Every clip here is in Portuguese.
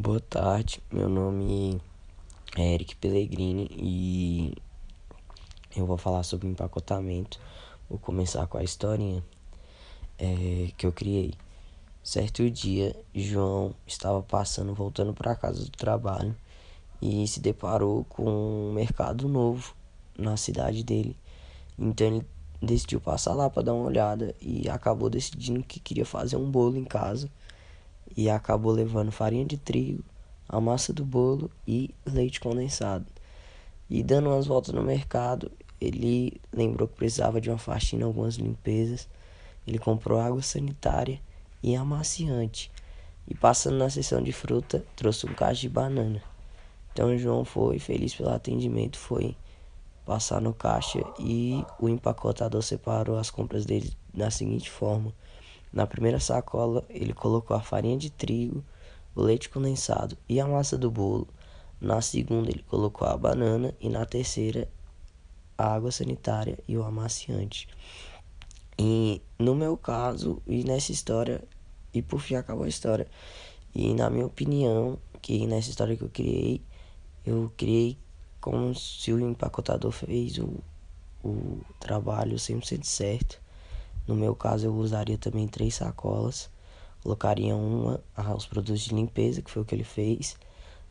Boa tarde, meu nome é Eric Pellegrini e eu vou falar sobre o empacotamento. Vou começar com a historinha que eu criei. Certo dia, João estava voltando para casa do trabalho e se deparou com um mercado novo na cidade dele. Então ele decidiu passar lá para dar uma olhada e acabou decidindo que queria fazer um bolo em casa. E acabou levando farinha de trigo, a massa do bolo e leite condensado. E dando umas voltas no mercado, ele lembrou que precisava de uma faxina, algumas limpezas. Ele comprou água sanitária e amaciante. E passando na seção de fruta, trouxe um cacho de banana. Então João foi feliz pelo atendimento, foi passar no caixa e o empacotador separou as compras dele da seguinte forma. Na primeira sacola, ele colocou a farinha de trigo, o leite condensado e a massa do bolo. Na segunda, ele colocou a banana e na terceira, a água sanitária e o amaciante. E no meu caso, e nessa história, e por fim acabou a história. E na minha opinião, que nessa história que eu criei como se o empacotador fez o trabalho 100% certo. No meu caso, eu usaria também 3 sacolas, colocaria uma aos produtos de limpeza, que foi o que ele fez,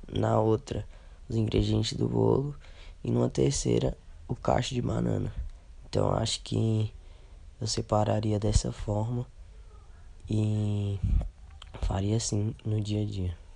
na outra os ingredientes do bolo e numa terceira o cacho de banana. Então acho que eu separaria dessa forma e faria assim no dia a dia.